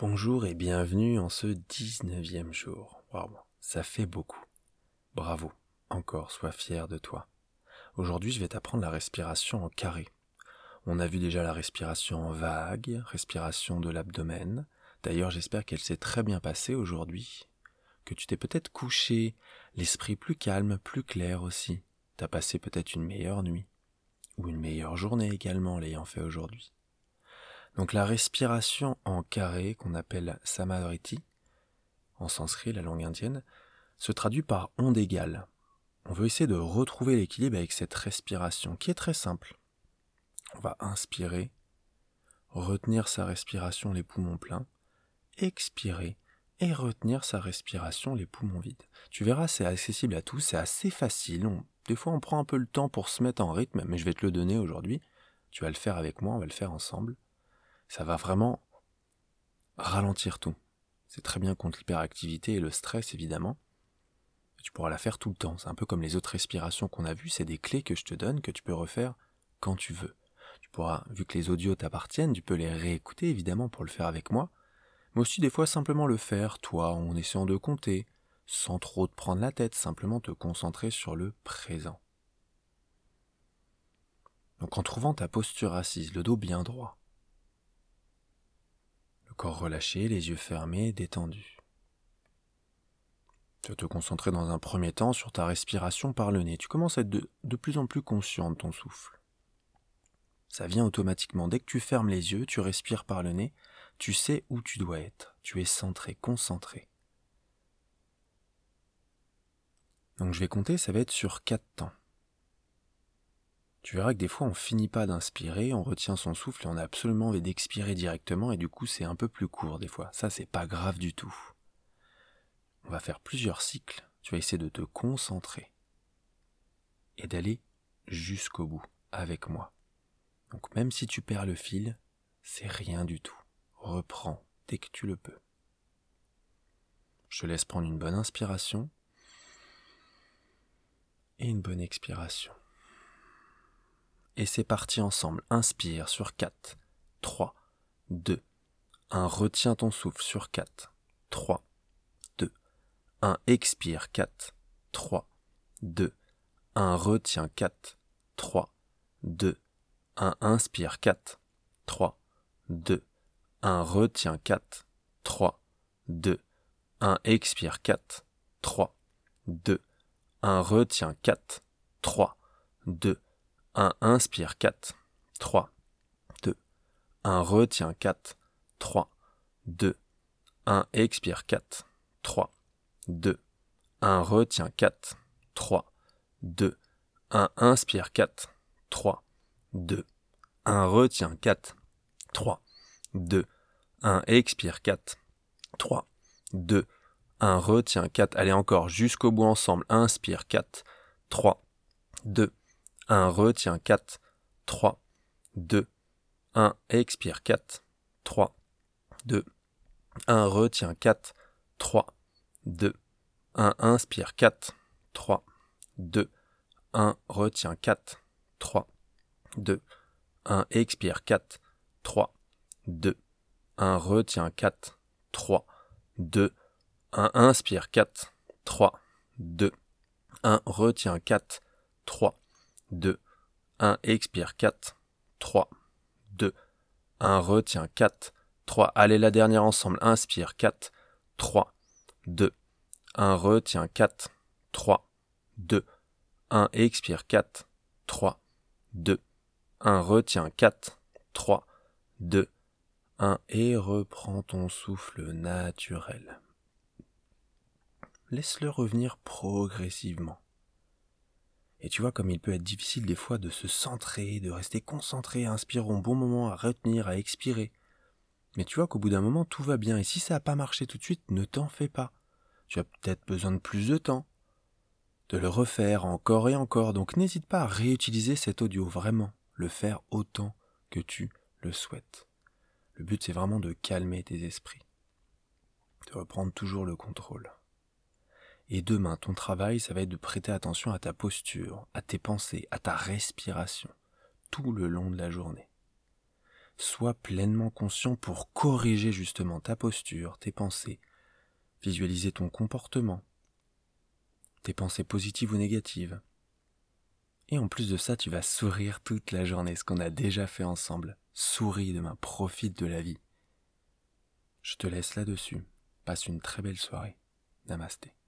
Bonjour et bienvenue en ce 19e jour. Waouh, ça fait beaucoup. Bravo, encore, sois fier de toi. Aujourd'hui, je vais t'apprendre la respiration en carré. On a vu déjà la respiration en vague, respiration de l'abdomen. D'ailleurs, j'espère qu'elle s'est très bien passée aujourd'hui, que tu t'es peut-être couché, l'esprit plus calme, plus clair aussi. T'as passé peut-être une meilleure nuit, ou une meilleure journée également, l'ayant fait aujourd'hui. Donc la respiration en carré, qu'on appelle samavritti, en sanskrit, la langue indienne, se traduit par onde égale. On veut essayer de retrouver l'équilibre avec cette respiration, qui est très simple. On va inspirer, retenir sa respiration, les poumons pleins, expirer et retenir sa respiration, les poumons vides. Tu verras, c'est accessible à tous, c'est assez facile. Des fois, on prend un peu le temps pour se mettre en rythme, mais je vais te le donner aujourd'hui. Tu vas le faire avec moi, on va le faire ensemble. Ça va vraiment ralentir tout. C'est très bien contre l'hyperactivité et le stress, évidemment. Tu pourras la faire tout le temps. C'est un peu comme les autres respirations qu'on a vues. C'est des clés que je te donne, que tu peux refaire quand tu veux. Tu pourras, vu que les audios t'appartiennent, tu peux les réécouter, évidemment, pour le faire avec moi. Mais aussi, des fois, simplement le faire, toi, en essayant de compter, sans trop te prendre la tête, simplement te concentrer sur le présent. Donc, en trouvant ta posture assise, le dos bien droit, corps relâché, les yeux fermés, détendus. Tu vas te concentrer dans un premier temps sur ta respiration par le nez. Tu commences à être de plus en plus conscient de ton souffle. Ça vient automatiquement. Dès que tu fermes les yeux, tu respires par le nez, tu sais où tu dois être. Tu es centré, concentré. Donc je vais compter, ça va être sur 4 temps. Tu verras que des fois on finit pas d'inspirer, on retient son souffle et on a absolument envie d'expirer directement et du coup c'est un peu plus court des fois. Ça c'est pas grave du tout. On va faire plusieurs cycles, tu vas essayer de te concentrer et d'aller jusqu'au bout avec moi. Donc même si tu perds le fil, c'est rien du tout. Reprends dès que tu le peux. Je te laisse prendre une bonne inspiration et une bonne expiration. Et c'est parti ensemble. Inspire sur 4, 3, 2, 1. Retiens ton souffle sur 4, 3, 2, 1. Expire 4, 3, 2, 1. Retiens 4, 3, 2, 1. Inspire 4, 3, 2, 1. Retiens 4, 3, 2, 1. Expire 4, 3, 2, 1. Retiens 4, 3, 2, 1, inspire, 4, 3, 2, 1, retiens, 4, 3, 2, 1, expire, 4, 3, 2, 1, retiens, 4, 3, 2, 1, inspire, 4, 3, 2, 1, retiens, 4, 3, 2, 1, expire, 4, 3, 2, 1, retiens, 4, allez encore jusqu'au bout ensemble, inspire, 4, 3, 2, 1, retiens, 4, 3, 2, 1, expire, 4, 3, 2, 1, retiens, 4, 3, 2, 1, inspire, 4, 3, 2, 1, retiens, 4, 3, 2, 1, expire, 4, 3, 2, 1, retiens, 4, 3, 2, 1, inspire, 4, 3, 2, 1, retiens, 4, 3, 2, 1, expire, 4, 3, 2, 1, retiens, 4, 3, allez la dernière ensemble, inspire, 4, 3, 2, 1, retiens, 4, 3, 2, 1, expire, 4, 3, 2, 1, retiens, 4, 3, 2, 1, et reprends ton souffle naturel. Laisse-le revenir progressivement. Et tu vois comme il peut être difficile des fois de se centrer, de rester concentré, à inspirer au bon moment, à retenir, à expirer. Mais tu vois qu'au bout d'un moment, tout va bien. Et si ça n'a pas marché tout de suite, ne t'en fais pas. Tu as peut-être besoin de plus de temps, de le refaire encore et encore. Donc n'hésite pas à réutiliser cet audio, vraiment. Le faire autant que tu le souhaites. Le but, c'est vraiment de calmer tes esprits. De reprendre toujours le contrôle. Et demain, ton travail, ça va être de prêter attention à ta posture, à tes pensées, à ta respiration, tout le long de la journée. sois pleinement conscient pour corriger justement ta posture, tes pensées, visualiser ton comportement, tes pensées positives ou négatives. Et en plus de ça, tu vas sourire toute la journée, ce qu'on a déjà fait ensemble. Souris demain, profite de la vie. Je te laisse là-dessus. Passe une très belle soirée. Namasté.